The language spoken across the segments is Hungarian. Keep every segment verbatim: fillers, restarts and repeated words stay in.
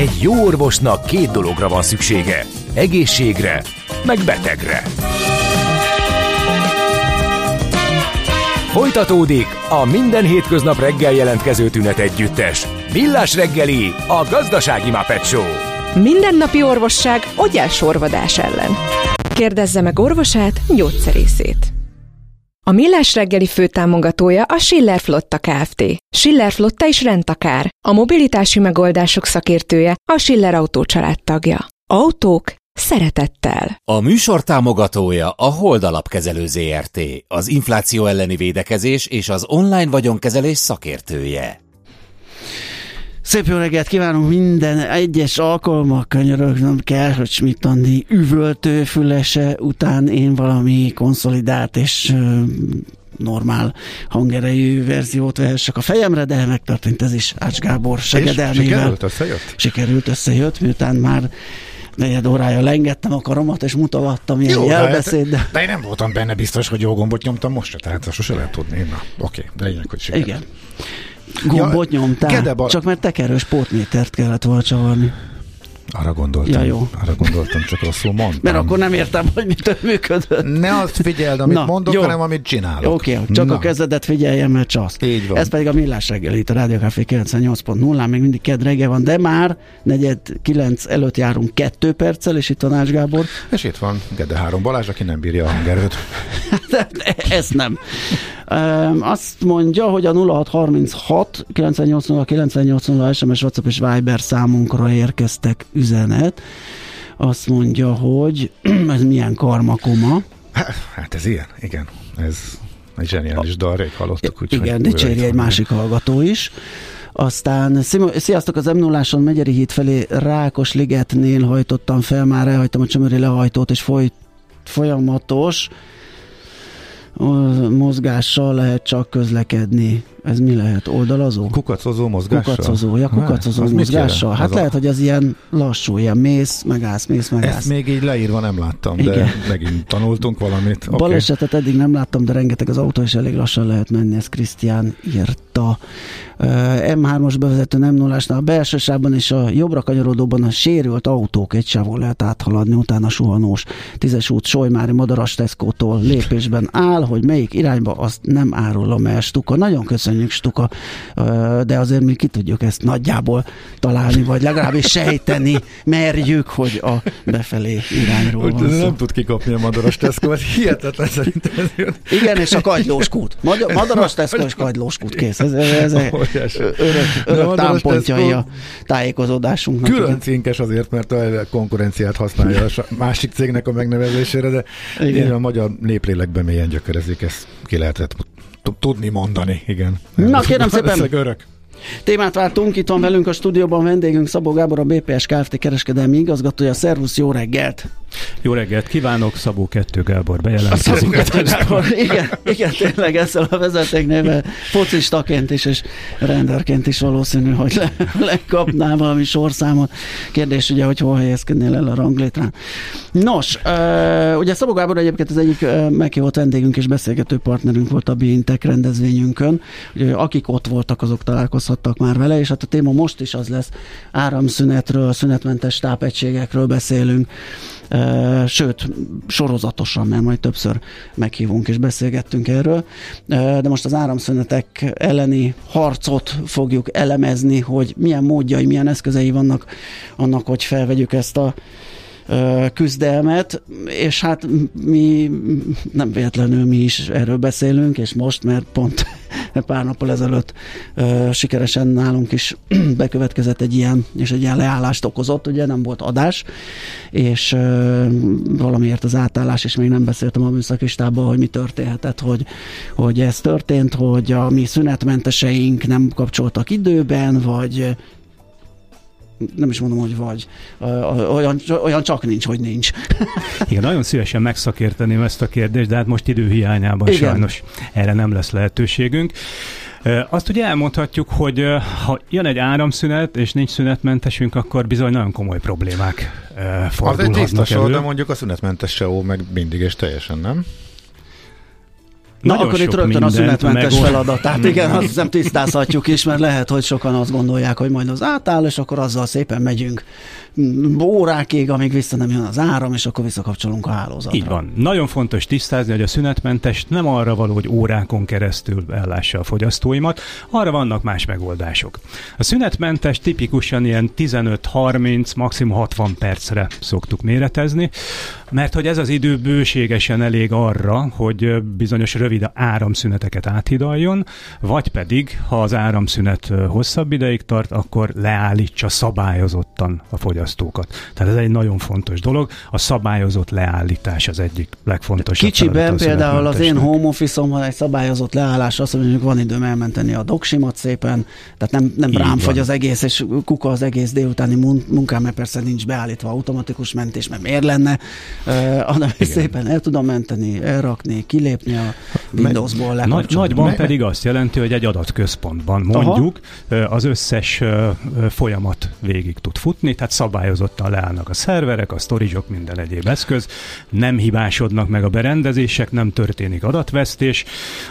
Egy jó orvosnak két dologra van szüksége. Egészségre, meg betegre. Folytatódik a minden hétköznap reggel jelentkező tünet együttes. Villás reggeli, a gazdasági Muppet Show. Mindennapi orvosság ogyásorvadás ellen. Kérdezze meg orvosát, gyógyszerészét. A Millás reggeli főtámogatója a Schiller Flotta Kft. Schiller Flotta is rendtakár, a mobilitási megoldások szakértője, a Schiller Autó család tagja. Autók szeretettel. A műsor támogatója a Holdalapkezelő Zrt. Az infláció elleni védekezés és az online vagyonkezelés szakértője. Szép jó reggelt kívánunk! Minden egyes alkalommal könyörögnöm kell, hogy Schmidt Andi üvöltő fülese után én valami konszolidált és ö, normál hangerejű verziót vehessek a fejemre, de megtörtént ez is Ács Gábor segedelmével. Sikerült összejött? Sikerült összejött, miután már negyed órája lengettem a karomat, és mutogattam ilyen jelbeszéddel. Hát, de én nem voltam benne biztos, hogy jó gombot nyomtam most se, tehát sose lehet tudni. Na, oké, de ilyenek, hogy sikerült. Igen. Gombot ja, nyomtál, bal... csak mert tekerős pótmétert kellett volna csavarni. Arra gondoltam, ja, jó. arra gondoltam, csak rosszul mondtam. Mert akkor nem értem, hogy mitől működött. Ne azt figyeld, amit Na, mondok, jó. hanem amit csinálok. Oké, okay, csak Na. a kezedet figyeljem, mert csasz. Így van. Ez pedig a Millás reggel, itt a Rádió Café kilencvennyolc pont nullán, még mindig kedd reggel van, de már negyed kilenc előtt járunk kettő perccel, és itt van Ács Gábor. És itt van Gede három Balázs, aki nem bírja a hangerőt. Ezt nem. Azt mondja, hogy a nulla hat harminchat kilencvennyolc nulla kilencvennyolc nulla es em es, WhatsApp és Viber számunkra érkeztek üzenet. Azt mondja, hogy ez milyen karmakoma. Hát ez ilyen, igen. Ez egy zseniális dal, rég hallottuk. Úgy, igen, dicsérje egy másik hallgató is. Aztán, sziasztok, az em nulláson Megyeri híd felé Rákosligetnél hajtottam fel, már elhagytam a csömöri lehajtót, és foly, folyamatos mozgással lehet csak közlekedni. Ez mi lehet? Oldalazó? Kukacozó mozgással? Kukacozó, ja, kukacozó hát, mozgással. Hát lehet, a... hogy az ilyen lassú, ilyen mész, megállsz, mész, megállsz. Ezt még így leírva nem láttam, igen. De megint tanultunk valamit. Okay. Balesetet eddig nem láttam, de rengeteg az autó, és elég lassan lehet menni, ezt Krisztián írta. em hármas bevezető em nullásnál a belső sávban és a jobbra kanyarodóban a sérült autók egy sávon lehet áthaladni, utána suhanós. Tízes út Solymári Madaras Tesco-tól lépésben áll, hogy melyik irányba, azt nem árulom el. Stuka. Nagyon köszönjük, Stuka, de azért mi ki tudjuk ezt nagyjából találni, vagy legalábbis sejteni merjük, hogy a befelé irányról úgy van szó. Nem tud kikapni a Madaras Tesco, ez hihetetlen szerintem. Igen, és a kagylós kút. Magyar, Madaras Tesco és kagylós kút, kész. Ez, ez örök, örök támpontjai a tájékozódásunknak. Külön cinkes azért, mert a konkurenciát használja a másik cégnek a megnevezésére, de igen. A magyar néplélekben mélyen gyökerezik, ezt ki lehetett tudni mondani, igen. Na kérem szépen, témát vártunk, itt van velünk a stúdióban vendégünk Szabó Gábor, a bé pé es Kft. Kereskedelmi igazgatója. Szervusz, jó reggelt! Jó reggelt kívánok, Szabó kettő Gábor bejelentkezik. Igen, igen, tényleg ezzel a vezetéknével focistaként is, és rendőrként is valószínű, hogy le, lekapnál valami sorszámot. Kérdés ugye, hogy hol helyezkednél el a ranglétrán. Nos, ugye Szabó Gábor egyébként az egyik meghívott vendégünk és beszélgető partnerünk volt a BINTEK rendezvényünkön. Akik ott voltak, azok találkozhattak már vele, és hát a téma most is az lesz, áramszünetről, szünetmentes tápegységekről beszélünk. Sőt, sorozatosan, mert majd többször meghívunk és beszélgettünk erről, de most az áramszünetek elleni harcot fogjuk elemezni, hogy milyen módjai, milyen eszközei vannak annak, hogy felvegyük ezt a küzdelmet, és hát mi nem véletlenül mi is erről beszélünk, és most, mert pont pár nappal ezelőtt sikeresen nálunk is bekövetkezett egy ilyen, és egy ilyen leállást okozott, ugye nem volt adás, és valamiért az átállás, és még nem beszéltem a műszakistában, hogy mi történhetett, hogy, hogy ez történt, hogy a mi szünetmenteseink nem kapcsoltak időben, vagy nem is mondom, hogy vagy. Olyan, olyan csak nincs, hogy nincs. Igen, nagyon szívesen megszakérteném ezt a kérdést, de hát most időhiányában igen. Sajnos erre nem lesz lehetőségünk. Azt ugye elmondhatjuk, hogy ha jön egy áramszünet, és nincs szünetmentesünk, akkor bizony nagyon komoly problémák fordulhatnak elő. Az egy tiszta sor, de mondjuk a szünetmentes se ó meg mindig és teljesen, nem? Na, akkor itt rögtön a szünetmentes feladatát. Igen, azt hiszem tisztázhatjuk is, mert lehet, hogy sokan azt gondolják, hogy majd az átáll, és akkor azzal szépen megyünk órákig, amíg vissza nem jön az áram, és akkor visszakapcsolunk a hálózatra. Így van. Nagyon fontos tisztázni, hogy a szünetmentest nem arra való, hogy órákon keresztül ellássa a fogyasztóimat, arra vannak más megoldások. A szünetmentes tipikusan ilyen tizenöt-harminc, maximum hatvan percre szoktuk méretezni, mert hogy ez az idő bőségesen elég arra, hogy bizonyos rövid áramszüneteket áthidaljon, vagy pedig, ha az áramszünet hosszabb ideig tart, akkor leállítsa szabályozottan a fogyasztókat. Tehát ez egy nagyon fontos dolog. A szabályozott leállítás az egyik legfontosabb. Kicsiben például az én home office-omban egy szabályozott leállás, azt mondjuk, van időm elmenteni a doksimat szépen, tehát nem, nem rám fagy az egész, és kuka az egész délutáni munkám, mert persze nincs beállítva automatikus mentés, mert miért lenne, uh, hanem szépen el tudom menteni, elrakni, kilépni a Windowsból, lekapcsolni. Nagyban pedig azt jelenti, hogy egy adatközpontban mondjuk Aha. az összes folyamat végig tud futni, tehát szabályozottan leállnak a szerverek, a storage-ok, minden egyéb eszköz, nem hibásodnak meg a berendezések, nem történik adatvesztés,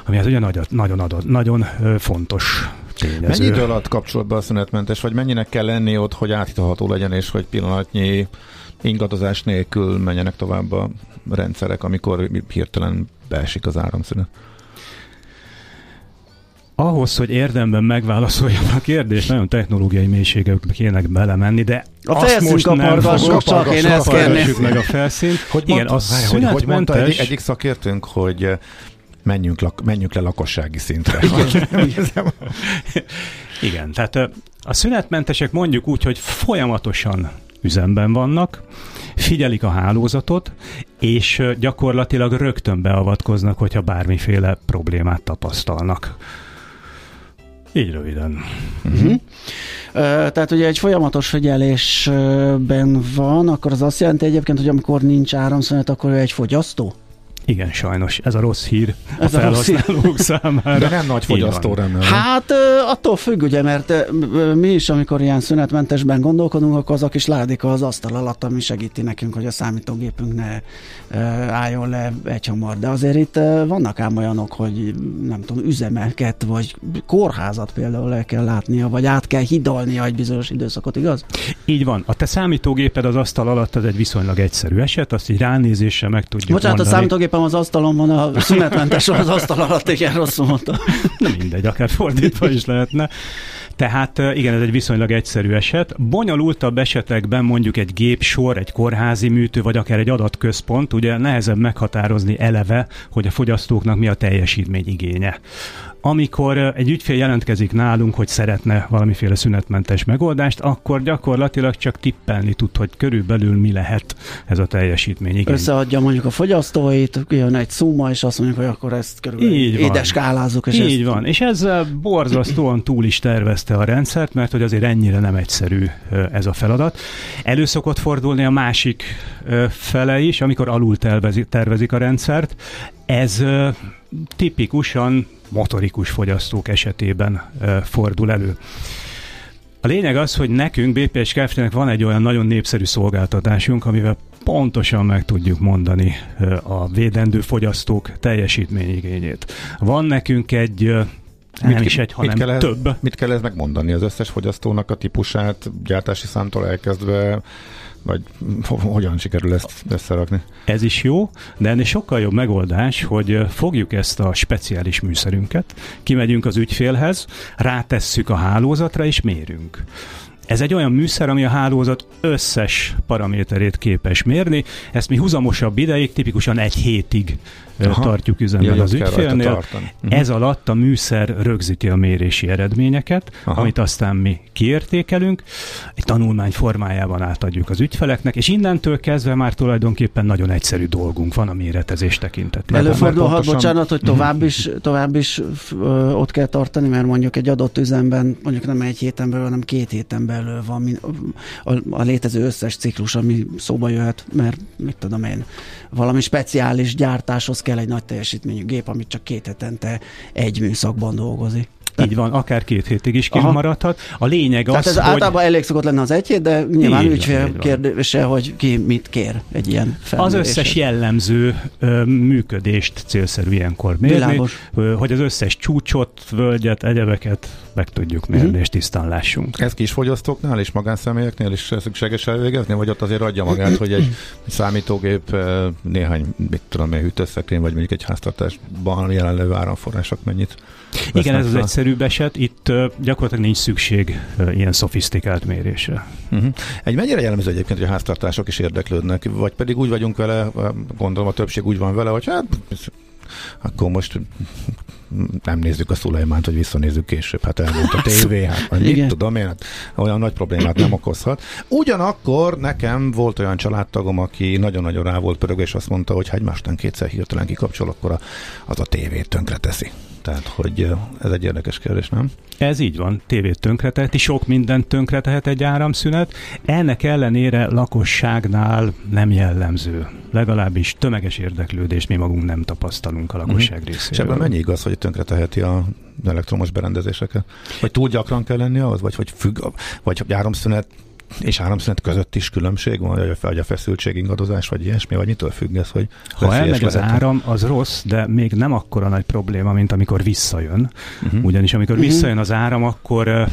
ami az ugye nagyon, nagyon, adat, nagyon fontos tényező. Mennyi idő alatt kapcsolod be a szünetmentes, vagy mennyinek kell lenni ott, hogy áthidalható legyen, és hogy pillanatnyi ingadozás nélkül menjenek tovább a rendszerek, amikor hirtelen beesik az áramszünet? Ahhoz, hogy érdemben megválaszoljam a kérdést, nagyon technológiai mélységekbe kéne belemenni, de a azt most nem fogok, csak én ezt kérdezzük meg a felszínt. Hogy igen, mondta, a szünetmentes... Hogy mondta egyik, egyik szakértőnk, hogy menjünk, lak, menjünk le lakossági szintre. Igen, igen, tehát a szünetmentesek mondjuk úgy, hogy folyamatosan üzemben vannak, figyelik a hálózatot, és gyakorlatilag rögtön beavatkoznak, hogyha bármiféle problémát tapasztalnak. Így röviden. Uh-huh. Tehát ugye egy folyamatos figyelésben van, akkor az azt jelenti egyébként, hogy amikor nincs áramszünet, akkor egy fogyasztó? Igen, sajnos. Ez a rossz hír a ez felhasználók a rossz számára. De nem nagy fogyasztó, remélem. Hát attól függ, ugye, mert mi is, amikor ilyen szünetmentesben gondolkodunk, akkor az a kis ládika az asztal alatt, ami segíti nekünk, hogy a számítógépünk ne álljon le egyhamar. De azért itt vannak ám olyanok, hogy nem tudom, üzemeket, vagy kórházat például el kell látnia, vagy át kell hidalnia egy bizonyos időszakot, igaz? Így van. A te számítógéped az asztal alatt az egy viszonylag egyszerű eset, azt így ránézésre meg tudjuk Bocsánat, mondani. A számítógép az asztalon van, a szünetmentes az asztal alatt, igen, rosszul mondtam. Nem mindegy, akár fordítva is lehetne. Tehát igen, ez egy viszonylag egyszerű eset. Bonyolultabb esetekben mondjuk egy gépsor, egy kórházi műtő, vagy akár egy adatközpont, ugye nehezebb meghatározni eleve, hogy a fogyasztóknak mi a teljesítmény igénye. Amikor egy ügyfél jelentkezik nálunk, hogy szeretne valamiféle szünetmentes megoldást, akkor gyakorlatilag csak tippelni tud, hogy körülbelül mi lehet ez a teljesítmény. Igen. Összeadja mondjuk a fogyasztóit, jön egy szuma, és azt mondjuk, hogy akkor ezt körülbelül édeskálázzuk. És így ezt... van, és ezzel borzasztóan túl is tervezte a rendszert, mert hogy azért ennyire nem egyszerű ez a feladat. Elő szokott fordulni a másik fele is, amikor alul tervezik a rendszert. Ez tipikusan motorikus fogyasztók esetében e, fordul elő. A lényeg az, hogy nekünk, bé pé es Kft-nek van egy olyan nagyon népszerű szolgáltatásunk, amivel pontosan meg tudjuk mondani e, a védendő fogyasztók teljesítményigényét. Van nekünk egy, e, nem mit, is egy, hanem mit kell több. Ez, mit kell ez megmondani? Az összes fogyasztónak a típusát, gyártási számtól elkezdve... Vagy hogyan sikerül ezt összerakni? Ez is jó, de ennél sokkal jobb megoldás, hogy fogjuk ezt a speciális műszerünket, kimegyünk az ügyfélhez, rátesszük a hálózatra és mérünk. Ez egy olyan műszer, ami a hálózat összes paraméterét képes mérni. Ezt mi huzamosabb ideig, tipikusan egy hétig Aha. tartjuk üzemben ja, az ügyfélnél. Uh-huh. Ez alatt a műszer rögzíti a mérési eredményeket, Aha. amit aztán mi kiértékelünk, egy tanulmány formájában átadjuk az ügyfeleknek, és innentől kezdve már tulajdonképpen nagyon egyszerű dolgunk van a méretezés tekintetében. Előfordulhat, pontosan... bocsánat, hogy tovább is, tovább is ö, ott kell tartani, mert mondjuk egy adott üzemben, mondjuk nem egy héten belül, hanem két héten belül van a, a, a létező összes ciklus, ami szóba jöhet, mert mit tudom én, valami speciális gyártáshoz kell egy nagy teljesítményű gép, amit csak két hetente egy műszakban dolgozik. Így van, akár két hétig is kimaradhat. A lényeg az, tehát ez hogy... általában elég szokott lenne az egy hét, de nyilván ügyfél kérdése, hogy ki mit kér egy ilyen felmérését. Az összes jellemző ö, működést célszerű ilyenkor mérni. Világos. Ö, hogy az összes csúcsot, völgyet, egyebeket meg tudjuk mérni, uh-huh. és tisztán lássunk. Ez kisfogyasztóknál és magánszemélyeknél is szükséges elvégezni, vagy ott azért adja magát, hogy egy számítógép néhány, mit tudom én, hűtőszekrén, vagy mondjuk egy háztartásban jelenlevő áramforrások mennyit. Igen, ez az egyszerűbb eset, itt gyakorlatilag nincs szükség ilyen szofisztikált mérésre. Uh-huh. Egy mennyire jellemző egyébként, hogy a háztartások is érdeklődnek, vagy pedig úgy vagyunk vele, gondolom a többség úgy van vele, hogy hát akkor most nem nézzük a Szulajmánt, hogy visszanézzük később, hát elmúlt a tévé, hát mit tudom én, hát olyan nagy problémát nem okozhat. Ugyanakkor nekem volt olyan családtagom, aki nagyon-nagyon rá volt pörögve, és azt mondta, hogy ha egymástán kétszer hirtelen kikapcsol, akkor a, az a tévét tönkreteszi. Tehát, hogy ez egy érdekes kérdés, nem? Ez így van, tévét tönkreteheti, sok mindent tönkretehet egy áramszünet. Ennek ellenére lakosságnál nem jellemző. Legalábbis tömeges érdeklődést mi magunk nem tapasztalunk a lakosság mm-hmm. részéről. És ebben mennyi igaz, hogy tönkreteheti a elektromos berendezéseket? Vagy túl gyakran kell lenni ahhoz? Vagy hogy függ, vagy áramszünet és áramszünet között is különbség van, vagy a feszültség, ingadozás, vagy ilyesmi, vagy mitől függ ez, hogy ha elmegy az áram, az rossz, de még nem akkora nagy probléma, mint amikor visszajön. Uh-huh. Ugyanis amikor uh-huh. visszajön az áram, akkor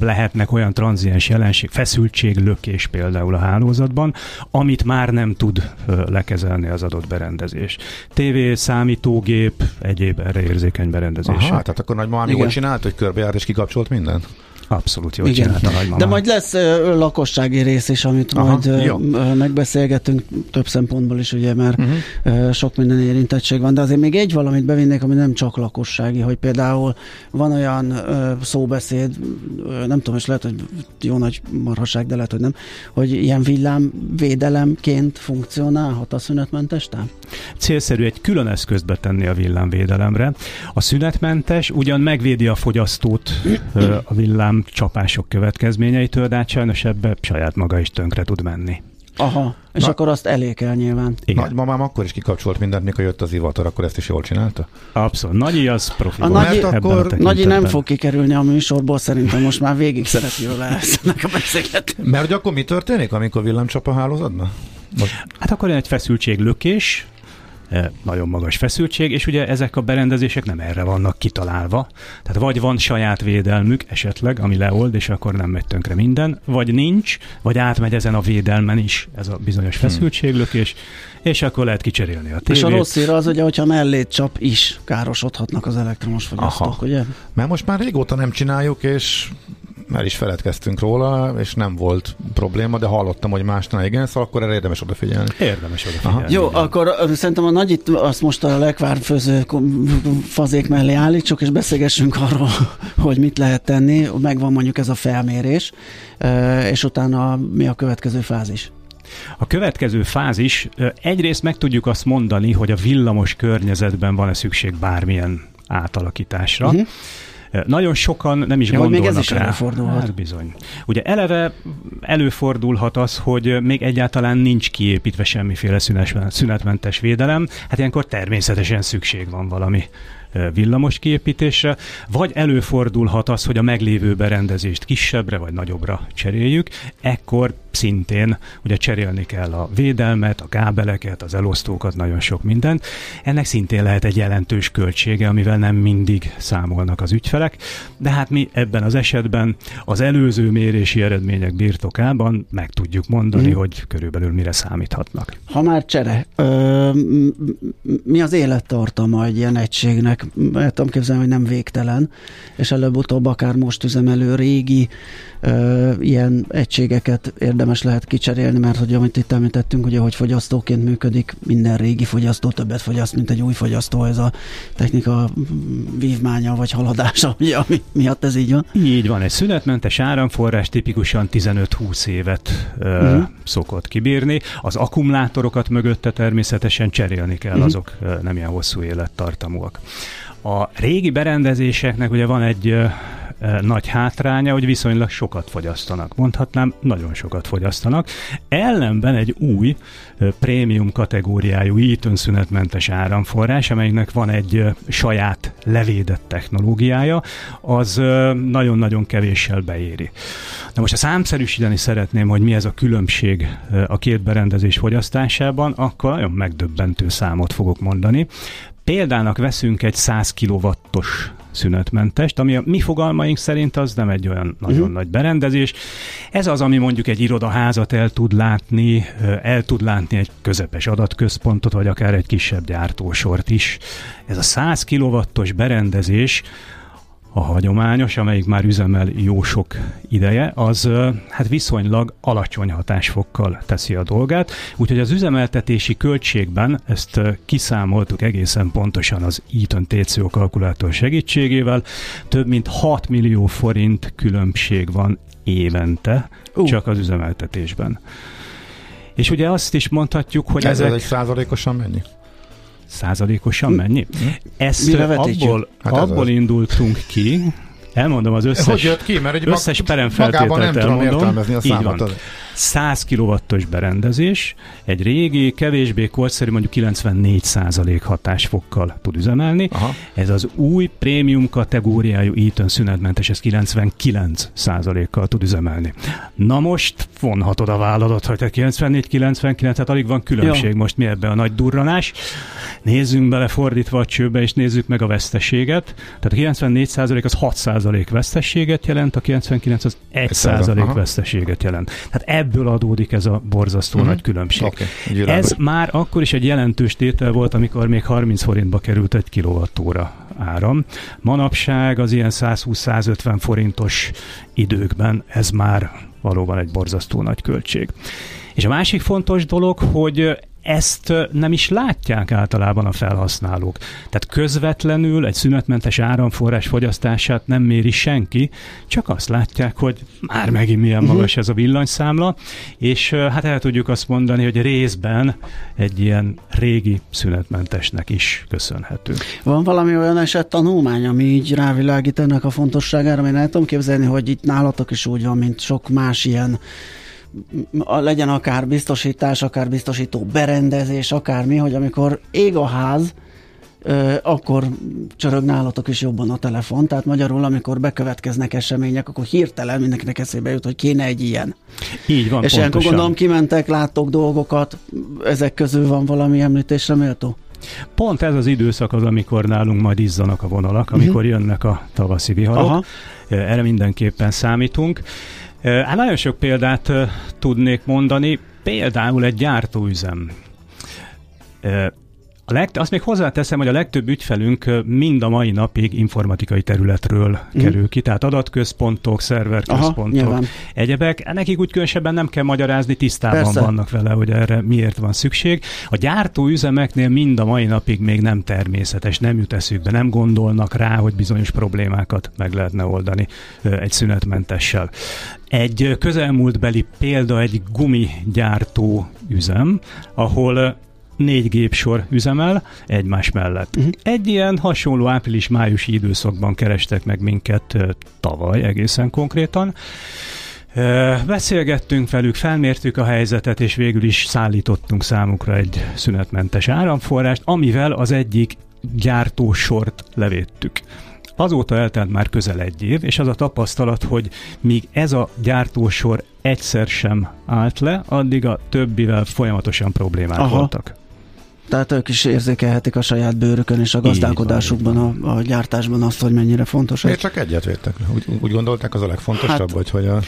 lehetnek olyan tranziens jelenség, feszültség, lökés például a hálózatban, amit már nem tud lekezelni az adott berendezés. té vé, számítógép, egyéb erre érzékeny berendezések. Aha, tehát akkor nagymamám jól csinált, hogy körbejárt és kikapcsolt mindent? Abszolút jól csinálta nagymamám. De majd lesz ö, lakossági rész is, amit Aha, majd ö, ö, megbeszélgetünk több szempontból is, ugye, mert uh-huh. ö, sok minden érintettség van, de azért még egy valamit bevinnék, ami nem csak lakossági, hogy például van olyan ö, szóbeszéd, ö, nem tudom, és lehet, hogy jó nagy marhaság, de lehet, hogy nem, hogy ilyen villámvédelemként funkcionálhat a szünetmentes táv? Célszerű egy külön eszközt betenni a villámvédelemre. A szünetmentes ugyan megvédi a fogyasztót ö, a villám csapások következményeitől, de hát sajnos ebbe saját maga is tönkre tud menni. Aha, és Na, akkor azt elé kell nyilván. Igen. Nagymamám akkor is kikapcsolt mindent, mikor jött az ivatar, akkor ezt is jól csinálta? Abszolút. Nagyi az profi. A Nagyi, akkor a Nagyi nem fog kikerülni a műsorból, szerintem most már végig szeretjél le a beszéget. Mert akkor mi történik, amikor villámcsap a hálózatban? Most... Hát akkor egy feszültséglökés, nagyon magas feszültség, és ugye ezek a berendezések nem erre vannak kitalálva. Tehát vagy van saját védelmük esetleg, ami leold, és akkor nem megy tönkre minden, vagy nincs, vagy átmegy ezen a védelmen is ez a bizonyos feszültséglökés, és akkor lehet kicserélni a tévét. És a rossz hír az, ugye, hogyha mellét csap is, károsodhatnak az elektromos fogyasztók, Aha. ugye? Mert most már régóta nem csináljuk, és már is feledkeztünk róla, és nem volt probléma, de hallottam, hogy másnál igen, szóval akkor erre érdemes odafigyelni. Érdemes odafigyelni. Aha. Jó, igen. Akkor szerintem a Nagyit azt most a lekvárfőző fazék mellé állítsuk, és beszélgessünk arról, hogy mit lehet tenni. Megvan mondjuk ez a felmérés, és utána mi a következő fázis? A következő fázis, egyrészt meg tudjuk azt mondani, hogy a villamos környezetben van-e szükség bármilyen átalakításra. Uh-huh. Nagyon sokan nem is ja, gondolnak még ez is rá. Előfordulhat. Hát bizony. Ugye eleve előfordulhat az, hogy még egyáltalán nincs kiépítve semmiféle szünetmentes védelem, hát ilyenkor természetesen szükség van valami villamos kiépítésre, vagy előfordulhat az, hogy a meglévő berendezést kisebbre vagy nagyobbra cseréljük, ekkor szintén ugye cserélni kell a védelmet, a kábeleket, az elosztókat, nagyon sok mindent. Ennek szintén lehet egy jelentős költsége, amivel nem mindig számolnak az ügyfelek, de hát mi ebben az esetben az előző mérési eredmények birtokában meg tudjuk mondani, mm. hogy körülbelül mire számíthatnak. Ha már csere, ö, mi az élettartama egy ilyen egységnek? El tudom képzelni, hogy nem végtelen, és előbb-utóbb akár most üzemelő régi ö, ilyen egységeket érdemes lehet kicserélni, mert hogy amit itt említettünk, ugye, hogy fogyasztóként működik, minden régi fogyasztó többet fogyaszt, mint egy új fogyasztó, ez a technika vívmánya vagy haladása, ugye, ami miatt ez így van. Így van, egy szünetmentes áramforrás tipikusan tizenöt-húsz évet ö, uh-huh. szokott kibírni. Az akkumulátorokat mögötte természetesen cserélni kell, uh-huh. azok ö, nem ilyen hosszú élettartamúak. A régi berendezéseknek ugye van egy nagy hátránya, hogy viszonylag sokat fogyasztanak. Mondhatnám, nagyon sokat fogyasztanak. Ellenben egy új prémium kategóriájú Eaton szünetmentes áramforrás, amelynek van egy saját levédett technológiája, az nagyon-nagyon kevéssel beéri. Na most, ha számszerűsíteni szeretném, hogy mi ez a különbség a két berendezés fogyasztásában, akkor nagyon megdöbbentő számot fogok mondani. Példának veszünk egy száz kilowattos szünetmentest, ami a mi fogalmaink szerint az nem egy olyan nagyon uh-huh. nagy berendezés. Ez az, ami mondjuk egy irodaházat el tud látni, el tud látni egy közepes adatközpontot, vagy akár egy kisebb gyártósort is. Ez a száz kilowattos berendezés, a hagyományos, amelyik már üzemel jó sok ideje, az hát viszonylag alacsony hatásfokkal teszi a dolgát, úgyhogy az üzemeltetési költségben ezt kiszámoltuk egészen pontosan az Eaton té cé o kalkulátor segítségével, több mint hat millió forint különbség van évente uh. csak az üzemeltetésben. És ugye azt is mondhatjuk, hogy ez ezek... Ez százalékosan mennyi? Százalékosan mennyi? Ezt abból, hát abból indultunk ki, elmondom az összes, ki, mert összes peremfeltételt elmondom. A így van. száz kilowattos berendezés, egy régi, kevésbé korszerű, mondjuk kilencvennégy százalék hatásfokkal tud üzemelni. Aha. Ez az új prémium kategóriájú Eaton szünetmentes, ez kilencvenkilenc százalékkal tud üzemelni. Na most vonhatod a válladat, hogy te kilencvennégy kilencvenkilenc, tehát alig van különbség. Jó. Most mi ebbe a nagy durranás. Nézzünk bele fordítva a csőbe, és nézzük meg a veszteséget. Tehát a kilencvennégy százalék az hat százalék veszteséget jelent, a kilencvenkilenc az egy százalék veszteséget jelent. Tehát ebből adódik ez a borzasztó uh-huh. nagy különbség. Okay. Ez már akkor is egy jelentős tétel volt, amikor még harminc forintba került egy kilowattóra áram. Manapság az ilyen száz húsz száz ötven forintos időkben ez már valóban egy borzasztó nagy költség. És a másik fontos dolog, hogy ezt nem is látják általában a felhasználók. Tehát közvetlenül egy szünetmentes áramforrás fogyasztását nem méri senki, csak azt látják, hogy már megint milyen magas ez a villanyszámla, és hát el tudjuk azt mondani, hogy részben egy ilyen régi szünetmentesnek is köszönhető. Van valami olyan eset tanulmány, ami így rávilágít ennek a fontosságára, mert nem tudom képzelni, hogy itt nálatok is úgy van, mint sok más ilyen, legyen akár biztosítás, akár biztosító berendezés, akármi, hogy amikor ég a ház, akkor csörög nálatok is jobban a telefon, tehát magyarul, amikor bekövetkeznek események, akkor hirtelen mindenkinek eszébe jut, hogy kéne egy ilyen. Így van, és ilyenkor gondolom kimentek, láttok dolgokat, ezek közül van valami említésre méltó? Pont ez az időszak az, amikor nálunk majd izzanak a vonalak, amikor uh-huh. jönnek a tavaszi viharok. Aha. Erre mindenképpen számítunk. Hát nagyon sok példát tudnék mondani, például egy gyártóüzem. A legt- azt még hozzáteszem, hogy a legtöbb ügyfelünk mind a mai napig informatikai területről mm. kerül ki, tehát adatközpontok, szerverközpontok, aha, egyebek. Nekik úgy különösebben nem kell magyarázni, tisztában persze. vannak vele, hogy erre miért van szükség. A gyártóüzemeknél mind a mai napig még nem természetes, nem jut eszükbe, nem gondolnak rá, hogy bizonyos problémákat meg lehetne oldani egy szünetmentessel. Egy közelmúltbeli példa egy gumigyártó üzem, ahol négy gépsor üzemel egymás mellett. Uh-huh. Egy ilyen hasonló április-májusi időszakban kerestek meg minket tavaly egészen konkrétan. Beszélgettünk velük, felmértük a helyzetet, és végül is szállítottunk számukra egy szünetmentes áramforrást, amivel az egyik gyártósort levédtük. Azóta eltelt már közel egy év, és az a tapasztalat, hogy míg ez a gyártósor egyszer sem állt le, addig a többivel folyamatosan problémák aha. voltak. Tehát ők is érzékelhetik a saját bőrükön és a gazdálkodásukban, van, a, a gyártásban azt, hogy mennyire fontos. Miért csak egyet vettek? Úgy, úgy gondolták, az a legfontosabb, hát, vagy hogy a...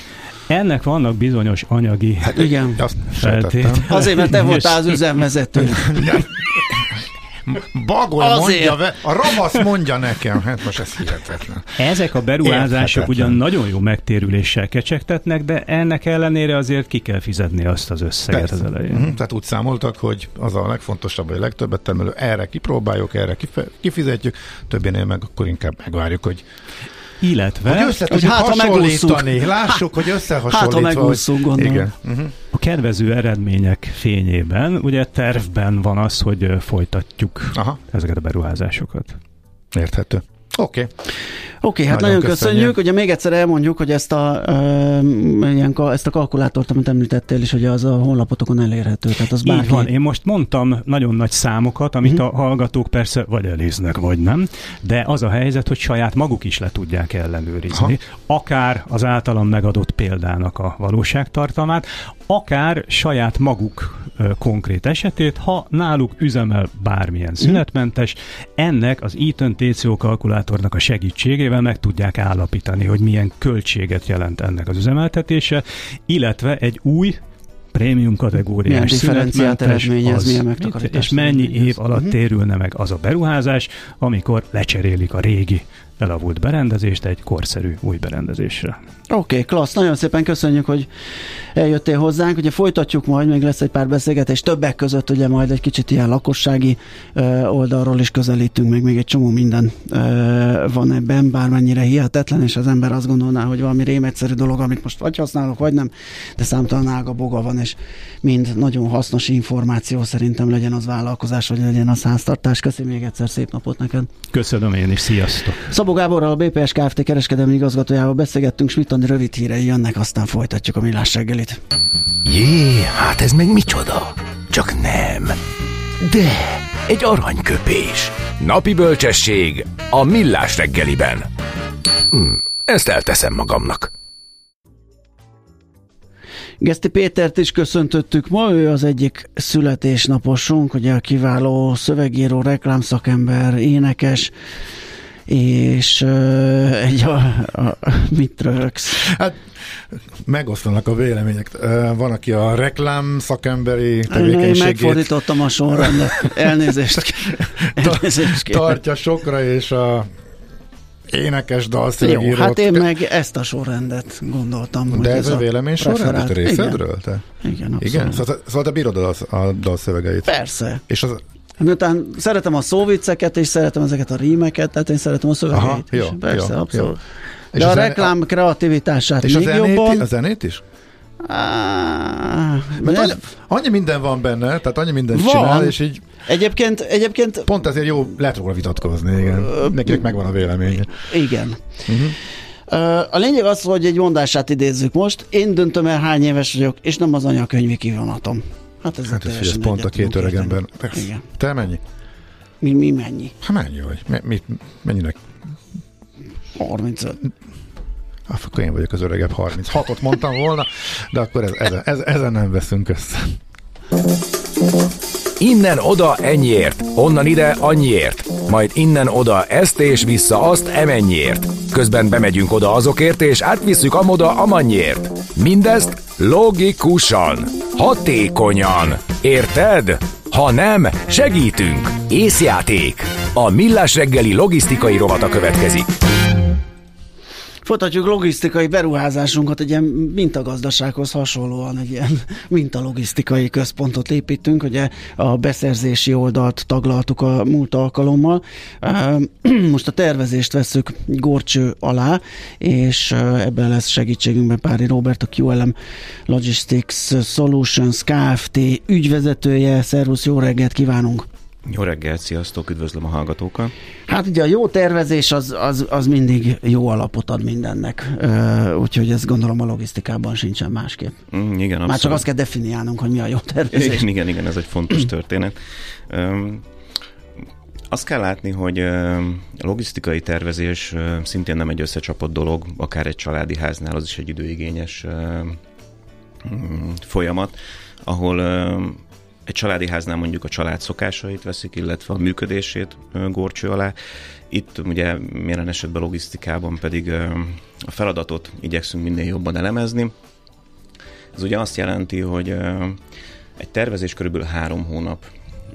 Ennek vannak bizonyos anyagi hát, igen. feltételek. Azért, mert te voltál az üzemvezető. Bagoly mondja, ve, a ravasz mondja nekem, hát most ez hihetetlen. Ezek a beruházások ugyan nagyon jó megtérüléssel kecsegtetnek, de ennek ellenére azért ki kell fizetni azt az összeget persze. az elején. Mm-hmm. Tehát úgy számoltak, hogy az a legfontosabb, hogy a legtöbbet termelő, erre kipróbáljuk, erre kifizetjük, többénél meg akkor inkább megvárjuk, hogy illetve, hogy össze tudjuk hasonlítani. Lássuk, hogy összehasonlítva. Hát, ha megúszunk, gondolom. Igen. Uh-huh. A kedvező eredmények fényében, ugye tervben van az, hogy folytatjuk aha. ezeket a beruházásokat. Érthető. Oké. Okay. Oké, hát nagyon, nagyon köszönjük. köszönjük. Ugye még egyszer elmondjuk, hogy ezt a, e, ezt a kalkulátort, amit említettél is, hogy az a honlapotokon elérhető. Tehát az bárki... Így van. Én most mondtam nagyon nagy számokat, amit uh-huh. a hallgatók persze vagy eléznek, vagy nem, de az a helyzet, hogy saját maguk is le tudják ellenőrizni. Aha. Akár az általam megadott példának a valóságtartalmát, akár saját maguk ö, konkrét esetét, ha náluk üzemel bármilyen szünetmentes, ennek az Eaton té cé o kalkulátornak a segítségével meg tudják állapítani, hogy milyen költséget jelent ennek az üzemeltetése, illetve egy új prémium kategóriás szünetmentes az, mit, és mennyi év alatt uh-huh. térülne meg az a beruházás, amikor lecserélik a régi elavult berendezést egy korszerű új berendezésre. Oké, okay, klassz, nagyon szépen köszönjük, hogy eljöttél hozzánk. Ugye folytatjuk majd, még lesz egy pár beszélgetés többek között, ugye majd egy kicsit ilyen lakossági ö, oldalról is közelítünk, meg még egy csomó minden ö, van ebben, bármennyire hihetetlen, és az ember azt gondolná, hogy valami rémegyszerű dolog, amit most vagy használok, vagy nem, de számtalan ága boga van, és mind nagyon hasznos információ, szerintem, legyen az vállalkozás, vagy legyen az háztartás. Köszönöm még egyszer, szép napot neked. Köszönöm én is, sziasztok. Szabó Gáborral, a bé pé es Kft. Kereskedelmi igazgatójával beszélgettünk, s mittani rövid hírei jönnek, aztán folytatjuk a Millás reggelit. Jé, hát ez meg micsoda? Csak nem. De, egy aranyköpés. Napi bölcsesség a Millás reggeliben. Hm, ezt elteszem magamnak. Geszti Pétert is köszöntöttük ma, ő az egyik születésnaposunk, ugye a kiváló szövegíró, reklámszakember, énekes, és uh, egy a, a, mit röhögsz? Hát megosztanak a vélemények. Uh, van, aki a reklám szakemberi tevékenységét... Én megfordítottam a sorrendet. Elnézést. Elnézést tartja sokra, és a énekes dalszövegírót. Jó, hát én meg ezt a sorrendet gondoltam. De ez, ez a vélemény sorrendet részedről? Igen, igen, abszolút. Igen? Szóval, szóval te bírod a, a dalszövegeit. Persze. És az... Miután szeretem a szóvicceket, és szeretem ezeket a rímeket, tehát én szeretem a szövegeit. Aha, jó, persze, jó, abszolút. Jó. De és a, a reklám a... kreativitását és még a zenét, jobban. A zenét is? Ah, mert annyi, annyi minden van benne, tehát annyi mindent van. Csinál, és így... Egyébként, egyébként... Pont ezért jó, lehet róla vitatkozni, igen. Nekinek megvan a véleménye. Igen. Uh-huh. A lényeg az, hogy egy mondását idézzük most. Én döntöm el, hány éves vagyok, és nem az anyakönyvi kivonatom. Hát ez, hát ez, ez pont a két öreg ember. Te mennyi? Mi, mi mennyi? Hát mennyi vagy? Mi, mi, mennyinek? harmincöt. Hát akkor én vagyok az öregebb, harminchatot mondtam volna, de akkor ez, ezen, ez, ezen nem veszünk össze. Innen oda ennyiért, onnan ide annyiért, majd innen oda ezt és vissza azt emennyiért. Közben bemegyünk oda azokért, és átvisszük amoda amannyiért. Mindezt logikusan, hatékonyan. Érted? Ha nem, segítünk! Észjáték! A Millás reggeli logisztikai rovata következik. Folytatjuk logisztikai beruházásunkat, egy ilyen mintagazdasághoz hasonlóan egy ilyen mintalogisztikai központot építünk, ugye a beszerzési oldalt taglaltuk a múlt alkalommal. Most a tervezést vesszük górcső alá, és ebben lesz segítségünkben Pári Róbert, a kú el em Logistics Solutions Kft. Ügyvezetője. Szervusz, jó reggelt kívánunk! Jó reggelt, sziasztok, üdvözlöm a hallgatókat. Hát ugye a jó tervezés az, az, az mindig jó alapot ad mindennek, úgyhogy ezt gondolom a logisztikában sincsen másképp. Mm, igen, abszolút. Már csak azt kell definiálnunk, hogy mi a jó tervezés. Igen, igen, igen, ez egy fontos történet. Um, Azt kell látni, hogy a logisztikai tervezés szintén nem egy összecsapott dolog, akár egy családi háznál, az is egy időigényes um, folyamat, ahol... Um, Egy családi háznál mondjuk a család szokásait veszik, illetve a működését górcső alá. Itt ugye jelen esetben logisztikában pedig a feladatot igyekszünk minél jobban elemezni. Ez ugye azt jelenti, hogy egy tervezés körülbelül három hónap,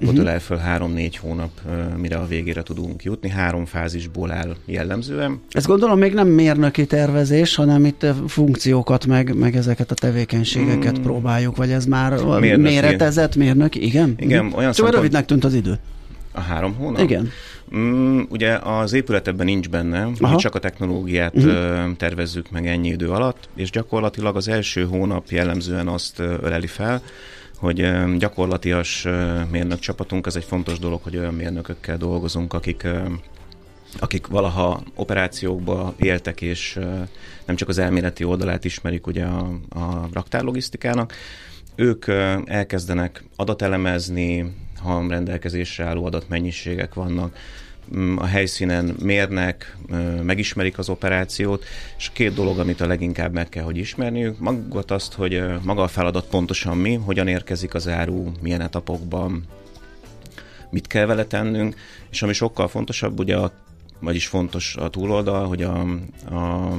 ott ölel uh-huh. föl három-négy hónap, mire a végére tudunk jutni. Három fázisból áll jellemzően. Ezt gondolom még nem mérnöki tervezés, hanem itt funkciókat, meg, meg ezeket a tevékenységeket hmm. próbáljuk, vagy ez már mérnöki. Méretezett mérnöki, igen? Igen. Olyan Csak szempont... rövidnek tűnt az idő. A három hónap? Igen. Mm, ugye az épület ebben nincs benne, mi csak a technológiát uh-huh. tervezzük meg ennyi idő alatt, és gyakorlatilag az első hónap jellemzően azt öleli fel, hogy gyakorlatias mérnök csapatunk, az egy fontos dolog, hogy olyan mérnökökkel dolgozunk, akik akik valaha operációkba éltek, és nem csak az elméleti oldalát ismerik ugye a, a raktárlogisztikának, ők elkezdenek adatelemezni, ha rendelkezésre álló adatmennyiségek vannak, a helyszínen mérnek, megismerik az operációt, és két dolog, amit a leginkább meg kell, hogy ismerniük, magat azt, hogy maga a feladat pontosan mi, hogyan érkezik az áru, milyen etapokban, mit kell vele tennünk, és ami sokkal fontosabb, ugye, a, vagyis fontos a túloldal, hogy a, a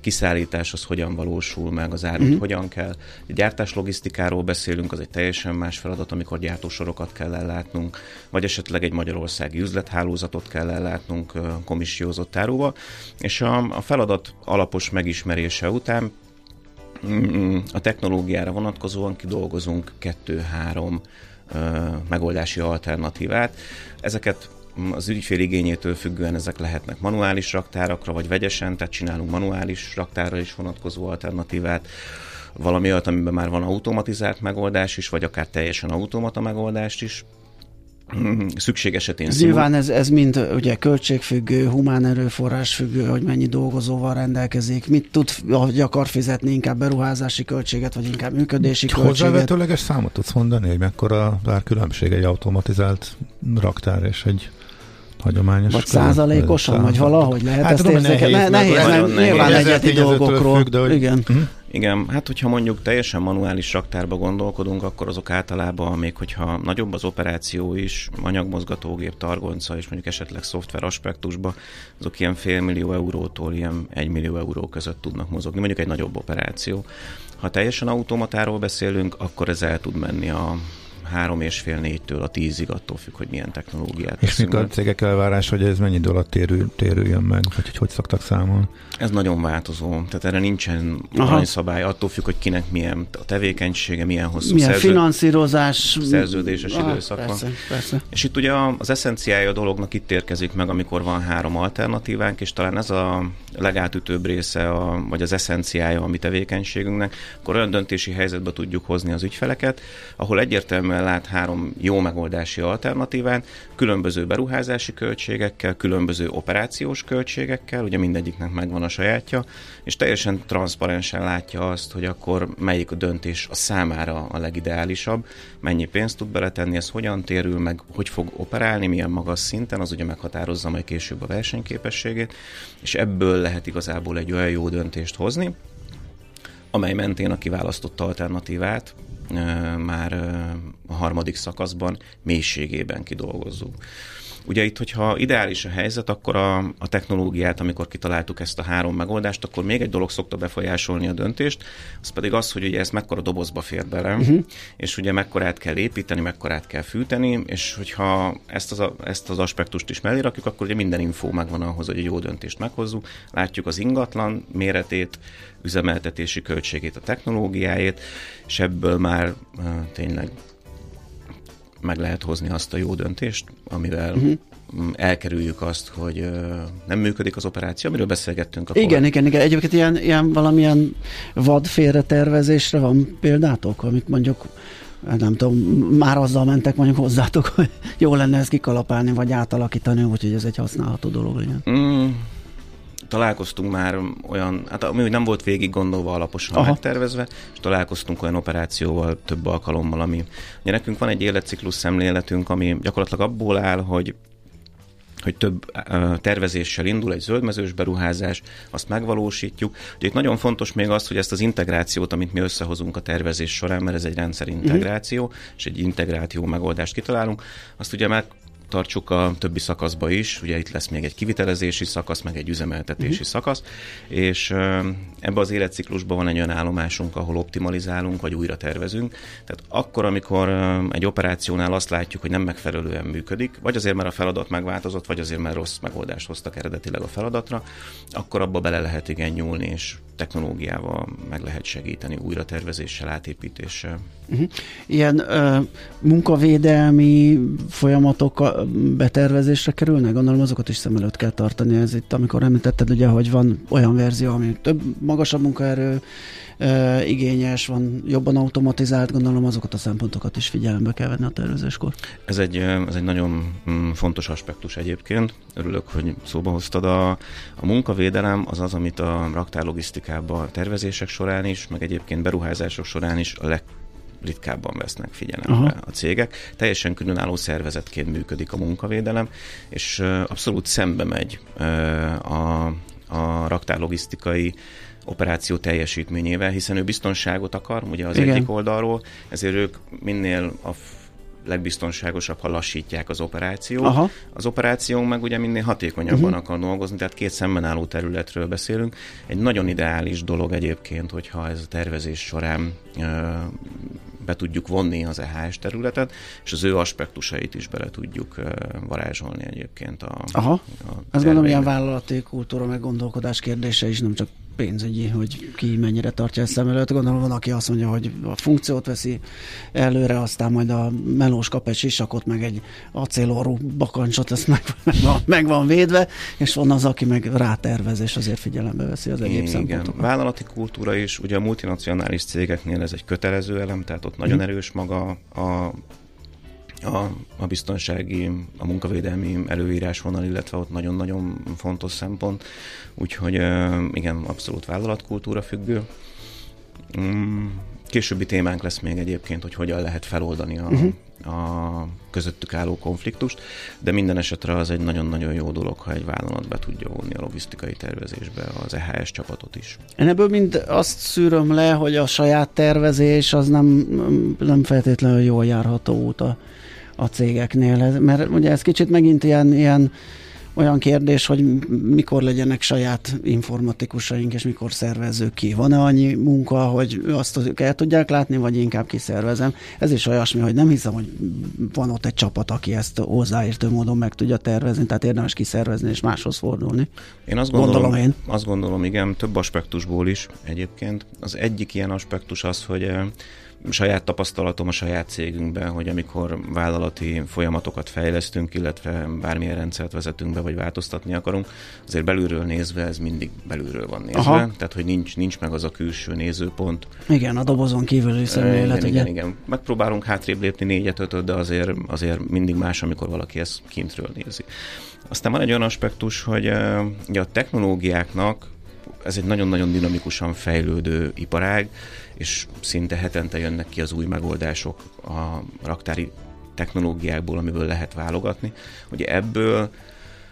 kiszállítás az hogyan valósul meg, az árut uh-huh. hogyan kell. A gyártáslogisztikáról beszélünk, az egy teljesen más feladat, amikor gyártósorokat kell ellátnunk, vagy esetleg egy magyarországi üzlethálózatot kell ellátnunk komissiózott áruval. És a, a feladat alapos megismerése után a technológiára vonatkozóan kidolgozunk kettő-három megoldási alternatívát. Ezeket az ügyfél igényétől függően ezek lehetnek manuális raktárakra, vagy vegyesen, tehát csinálunk manuális raktárra is vonatkozó alternatívát, valami olyat, amiben már van automatizált megoldás is, vagy akár teljesen automata megoldást is. Szükség esetén szimul... Nyilván ez, ez mind ugye költségfüggő, humán erőforrás függő, hogy mennyi dolgozóval rendelkezik, mit tud, hogy akar fizetni, inkább beruházási költséget, vagy inkább működési költséget. Hozzávetőleges számot tudsz mondani, hogy mekkora árkülönbség egy automatizált raktár és egy hagyományos. Vagy között, százalékosan, vagy, vagy valahogy lehet hát, ezt érzékelni. Nehéz, nehéz, nehéz, nehéz, nehéz, nyilván egyeti dolgokról. Függ, de hogy... Igen. Mm-hmm. Igen, hát hogyha mondjuk teljesen manuális raktárba gondolkodunk, akkor azok általában, még hogyha nagyobb az operáció is, anyagmozgatógép, targonca és mondjuk esetleg szoftver aspektusba, azok ilyen félmillió eurótól ilyen egymillió euró között tudnak mozogni, mondjuk egy nagyobb operáció. Ha teljesen automatáról beszélünk, akkor ez el tud menni a három és fél négytől a tízig, attól függ, hogy milyen technológiát. És mikor a cégek elvárás, hogy ez mennyi idő alatt térül, térüljön meg, vagy hogy hogy szoktak számolni? Ez nagyon változó, tehát erre nincsen aranyszabály, attól függ, hogy kinek milyen a tevékenysége, milyen hosszú milyen szerződ... finanszírozás, szerződéses ah, időszaka. Persze, persze. És itt ugye az eszenciája a dolognak itt érkezik meg, amikor van három alternatívánk, és talán ez a legátütőbb része, a, vagy az eszenciája a mi tevékenységünknek, akkor olyan döntési helyzetbe tudjuk hozni az ügyfeleket, ahol egyértelműen lát három jó megoldási alternatíván, különböző beruházási költségekkel, különböző operációs költségekkel, ugye mindegyiknek megvan a sajátja, és teljesen transzparensen látja azt, hogy akkor melyik döntés a számára a legideálisabb, mennyi pénzt tud beletenni, ez hogyan térül meg, hogy fog operálni, milyen magas szinten, az ugye meghatározza majd később a versenyképességét, és ebből lehet igazából egy olyan jó döntést hozni, amely mentén a kiválasztott alternatívát már a harmadik szakaszban mélységében kidolgozzuk. Ugye itt, hogyha ideális a helyzet, akkor a, a technológiát, amikor kitaláltuk ezt a három megoldást, akkor még egy dolog szokta befolyásolni a döntést, az pedig az, hogy ugye ez mekkora dobozba fér bele, uh-huh. és ugye mekkorát kell építeni, mekkorát kell fűteni, és hogyha ezt az, a, ezt az aspektust is mellé rakjuk, akkor ugye minden infó megvan ahhoz, hogy egy jó döntést meghozzuk, látjuk az ingatlan méretét, üzemeltetési költségét, a technológiáját, és ebből már uh, tényleg meg lehet hozni azt a jó döntést, amivel uh-huh. elkerüljük azt, hogy nem működik az operáció, amiről beszélgettünk. Akkor... Igen, igen, igen. Egyébként ilyen, ilyen valamilyen vadfélre tervezésre van példátok, amit mondjuk nem tudom, már azzal mentek mondjuk hozzátok, hogy jó lenne ezt kikalapálni, vagy átalakítani, úgyhogy ez egy használható dolog. Mm, találkoztunk már olyan, hát ami nem volt végig gondolva, alaposan Aha. megtervezve, és találkoztunk olyan operációval több alkalommal, ami ugye nekünk van egy életciklus szemléletünk, ami gyakorlatilag abból áll, hogy hogy több uh, tervezéssel indul egy zöldmezős beruházás, azt megvalósítjuk. Ugye itt nagyon fontos még az, hogy ezt az integrációt, amit mi összehozunk a tervezés során, mert ez egy rendszerintegráció, uh-huh. és egy integrált jó megoldást kitalálunk, azt ugye megtartsuk a többi szakaszba is, ugye itt lesz még egy kivitelezési szakasz, meg egy üzemeltetési uh-huh. szakasz, és uh, ebbe az életciklusban van egy olyan állomásunk, ahol optimalizálunk, vagy újra tervezünk. Tehát akkor, amikor egy operációnál azt látjuk, hogy nem megfelelően működik, vagy azért, mert a feladat megváltozott, vagy azért, mert rossz megoldást hoztak eredetileg a feladatra, akkor abba bele lehet igen nyúlni, és technológiával meg lehet segíteni, újra tervezéssel, átépítéssel. Uh-huh. Ilyen uh, munkavédelmi folyamatok a betervezésre kerülnek? Gondolom azokat is szem előtt kell tartani. Ez itt, amikor említetted, ugye, hogy van olyan verzió, ami több, magasabb munkaerő uh, igényes, van jobban automatizált, gondolom azokat a szempontokat is figyelembe kell venni a tervezéskor. Ez egy, ez egy nagyon fontos aspektus egyébként. Örülök, hogy szóba hoztad. A, a munkavédelem az az, amit a raktárlogisztikában tervezések során is, meg egyébként beruházások során is a leg ritkábban vesznek figyelembe. Aha. A cégek. Teljesen különálló szervezetként működik a munkavédelem, és abszolút szembe megy a, a raktárlogisztikai operáció teljesítményével, hiszen ő biztonságot akar, ugye az Igen. egyik oldalról, ezért ők minél a legbiztonságosabb, ha lassítják az operációt. Aha. Az operáció meg ugye minél hatékonyabban uh-huh. akar dolgozni, tehát két szemben álló területről beszélünk. Egy nagyon ideális dolog egyébként, hogyha ez a tervezés során ö, be tudjuk vonni az E H S területet, és az ő aspektusait is bele tudjuk ö, varázsolni egyébként. A, Aha, a azt gondolom, ilyen vállalati kultúra meg gondolkodás kérdése is, nem csak pénzügyi, hogy ki mennyire tartja ezt szem előtt. Gondolom, van, aki azt mondja, hogy a funkciót veszi előre, aztán majd a melós kap egy sisakot, meg egy acélorú bakancsot, ezt meg, meg, van, meg van védve, és van az, aki meg rátervez, és azért figyelembe veszi az egyéb szempontokat. Vállalati kultúra is, ugye a multinacionális cégeknél ez egy kötelező elem, tehát ott nagyon erős maga a A, a biztonsági, a munkavédelmi előírásvonal, illetve ott nagyon-nagyon fontos szempont, úgyhogy igen, abszolút vállalatkultúra függő. Későbbi témánk lesz még egyébként, hogy hogyan lehet feloldani a, uh-huh. a közöttük álló konfliktust, de minden esetre az egy nagyon-nagyon jó dolog, ha egy vállalat be tudja vonni a logisztikai tervezésbe az E H S csapatot is. Én ebből mind azt szűröm le, hogy a saját tervezés az nem, nem feltétlenül jól járható út a, a cégeknél, mert ugye ez kicsit megint ilyen, ilyen olyan kérdés, hogy mikor legyenek saját informatikusaink, és mikor szervezzük ki. Van-e annyi munka, hogy azt el tudják látni, vagy inkább kiszervezem? Ez is olyasmi, hogy nem hiszem, hogy van ott egy csapat, aki ezt hozzáértő módon meg tudja tervezni, tehát érdemes kiszervezni és máshoz fordulni. Én azt gondolom, gondolom én. Azt gondolom, igen, több aspektusból is egyébként. Az egyik ilyen aspektus az, hogy saját tapasztalatom a saját cégünkben, hogy amikor vállalati folyamatokat fejlesztünk, illetve bármilyen rendszert vezetünk be, vagy változtatni akarunk, azért belülről nézve ez mindig belülről van nézve. Aha. Tehát, hogy nincs, nincs meg az a külső nézőpont. Igen, a dobozon kívüli szemlélet. Igen, igen, igen. Megpróbálunk hátrébb lépni négyet, ötöt, de azért, azért mindig más, amikor valaki ezt kintről nézi. Aztán van egy olyan aspektus, hogy ugye a technológiáknak ez egy nagyon-nagyon dinamikusan fejlődő iparág, és szinte hetente jönnek ki az új megoldások a raktári technológiákból, amiből lehet válogatni. Ugye ebből,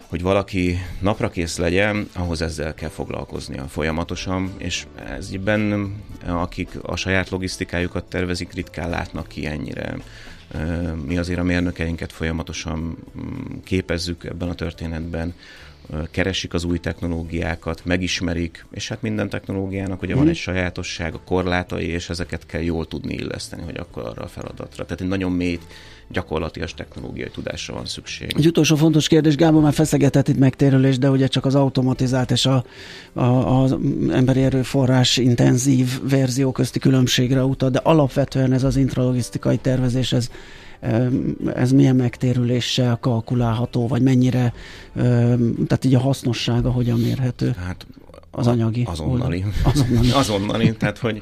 hogy valaki naprakész legyen, ahhoz ezzel kell foglalkoznia folyamatosan, és ezben akik a saját logisztikájukat tervezik, ritkán látnak ki ennyire. Mi azért a mérnökeinket folyamatosan képezzük ebben a történetben, keresik az új technológiákat, megismerik, és hát minden technológiának ugye mm. van egy sajátosság, a korlátai, és ezeket kell jól tudni illeszteni, hogy akkor arra a feladatra. Tehát egy nagyon mély gyakorlatias technológiai tudásra van szükség. Egy utolsó fontos kérdés, Gábor már feszegetett itt megtérülés, de ugye csak az automatizált és a, a, az emberi erőforrás intenzív verzió közti különbségre utal, de alapvetően ez az intralogisztikai tervezés, ez ez milyen megtérüléssel kalkulálható, vagy mennyire, tehát így a hasznossága hogyan mérhető? Hát az anyagi. Azonnali. Azonnali. azonnali, tehát hogy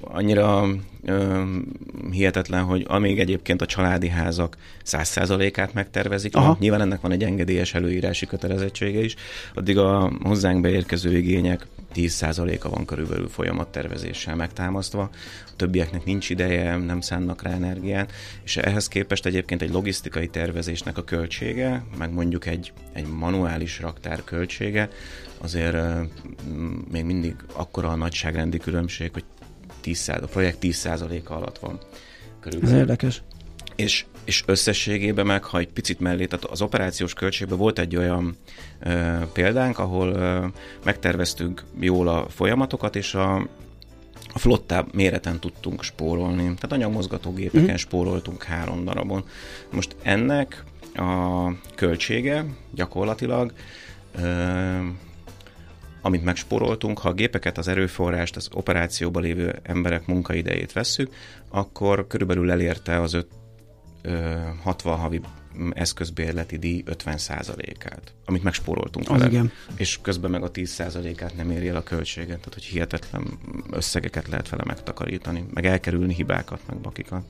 annyira hihetetlen, hogy amíg egyébként a családi házak száz százalékát megtervezik, nyilván ennek van egy engedélyes előírási kötelezettsége is, addig a hozzánk beérkező igények tíz százaléka van körülbelül folyamattervezéssel megtámasztva, a többieknek nincs ideje, nem szánnak rá energiát, és ehhez képest egyébként egy logisztikai tervezésnek a költsége, meg mondjuk egy, egy manuális raktár költsége, azért még mindig akkora a nagyságrendi különbség, hogy tíz százalék, a projekt tíz százaléka alatt van körülbelül. Ez érdekes. És, és összességében meg, ha egy picit mellé, tehát az operációs költségben volt egy olyan ö, példánk, ahol ö, megterveztünk jól a folyamatokat, és a, a flotta méreten tudtunk spórolni. Tehát anyagmozgatógépeken mm. spóroltunk három darabon. Most ennek a költsége gyakorlatilag ö, amit megspóroltunk, ha a gépeket, az erőforrást, az operációban lévő emberek munkaidejét vesszük, akkor körülbelül elérte az öt, ö, hatvan havi eszközbérleti díj ötven százalékát, amit megspóroltunk vele. Igen. És közben meg a tíz százalékát nem éri el a költséget, tehát hogy hihetetlen összegeket lehet vele megtakarítani, meg elkerülni hibákat, meg bakikat.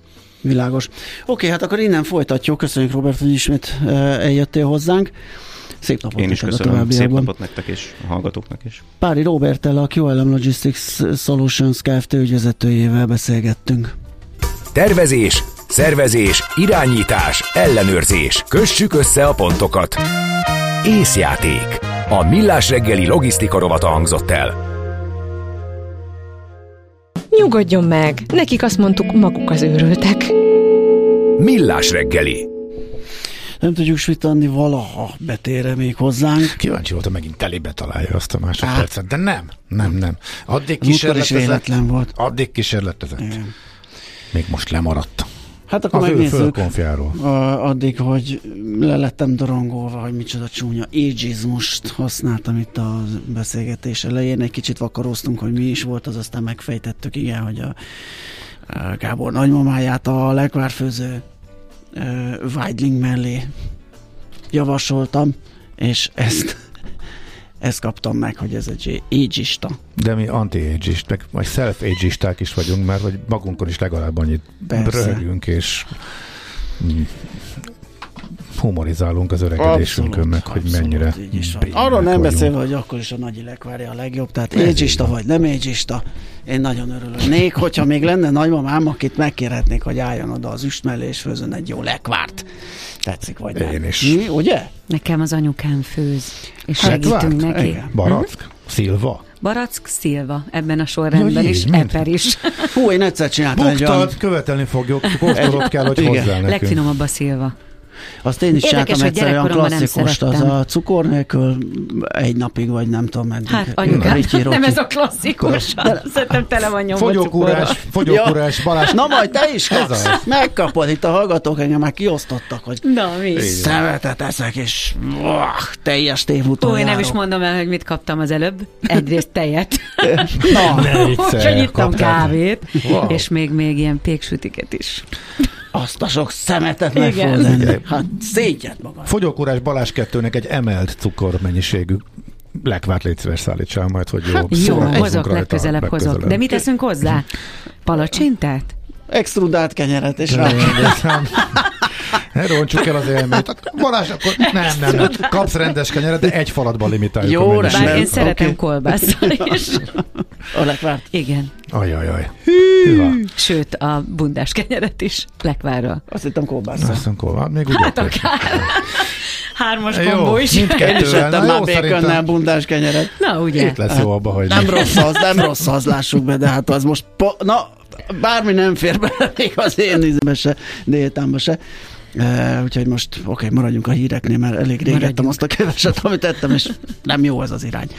Világos. Oké, hát akkor innen folytatjuk. Köszönjük, Robert, hogy ismét eljöttél hozzánk. Szép napot. Én is köszönöm. Szép napot nektek és a hallgatóknak is. Pári Róberttel, a kú el em Logistics Solutions Kft. Ügyvezetőjével beszélgettünk. Tervezés, szervezés, irányítás, ellenőrzés. Kössük össze a pontokat. Észjáték. A Millás reggeli logisztika rovata hangzott el. Nyugodjon meg! Nekik azt mondtuk, maguk az őrültek. Millás reggeli. Nem tudjuk svittanni, valaha betére még hozzánk. Kíváncsi voltam, megint telébe találja azt a másodpercet, de nem, nem, nem. Addig kísérletezett. Volt. Addig kísérletezett. Igen. Még most lemaradt. Hát akkor az megnézzük addig, hogy lelettem dorongolva, hogy micsoda csúnya ageizmust használtam itt a beszélgetés elején. Egy kicsit vakaróztunk, hogy mi is volt az, aztán megfejtettük, igen, hogy a Gábor nagymamáját a lekvárfőző Weidling mellé javasoltam, és ezt, ezt kaptam meg, hogy ez egy ageista. De mi anti-ageist, meg majd self-ageisták is vagyunk, mert hogy magunkon is legalább annyit röhögünk, és humorizálunk az öregedésünkön, meg hogy mennyire arra nem vagyunk. Beszélve, hogy akkor is a Nagyi Lekvári a legjobb, tehát ageista vagy nem ageista, én nagyon örülnék, hogyha még lenne nagymamám, akit megkérhetnék, hogy álljon oda az üst mellé, és főzön egy jó lekvárt. Tetszik, vagy nem? Én is. Mi, ugye? Nekem az anyukám főz, és segítünk neki. Igen. Barack, uh-huh. Szilva. Barack, Szilva, ebben a sorrendben, ja, is, eper is. Hú, én egyszer csináltam egy olyan... követelni fogjuk, postolod kell, hogy hozzá nekünk. Legfinomabb a Szilva. Azt én is csináltam egyszer olyan klasszikust, az a cukor nélkül egy napig, vagy nem tudom meddig. Hát anyukám, nem ez a klasszikus, szerintem tele van nyomva cukorra. Fogyókúrás, fogyókúrás, Balázs. Na majd te is kapsz, megkapod, itt a hallgatók engem már kiosztottak, hogy na, mi? Szemetet eszek, és oh, teljes tévúton járok. Ó, nem is mondom el, hogy mit kaptam az előbb. Egyrészt tejet. Na, úgyhogy ittam kávét, wow. És még, még ilyen péksütiket is. Azt a sok szemetet megfordulni. Hát szégyed magad. Fogyókúrás Balázs kettőnek egy emelt cukormennyiségű lekvárt létszíves szállítsál majd, hogy jó. Hát, jó, hozok, legközelebb hozok. De mit teszünk hozzá? Palacsintát? Extrudált kenyeret és rákérdezem. Ne roncsuk el az élményt. Balázs, akkor nem, nem, nem. Kapsz rendes kenyeret, de egy falatban limitáljuk. Jó, bár én okay. szeretem kolbásztal is. A lekvárt? Igen. Ajajaj. Hű. Sőt, a bundás kenyeret is lekvárral. Azt hittem kolbásztal. Azt hittem kolbásztal. Hát akár. Hármas kombó is. Mindkettővel. Én is ettem már békönnel bundás kenyeret. Na, ugye. Itt lesz jó abba, hogy... Nem rossz az, nem rossz az, lássuk be, de hát az most... Po- na, bármi nem fér bele, még az én ízbe se, diétámba se. Uh, úgyhogy most, oké, okay, maradjunk a híreknél, mert elég régettem azt a keveset, amit ettem, és nem jó ez az irány.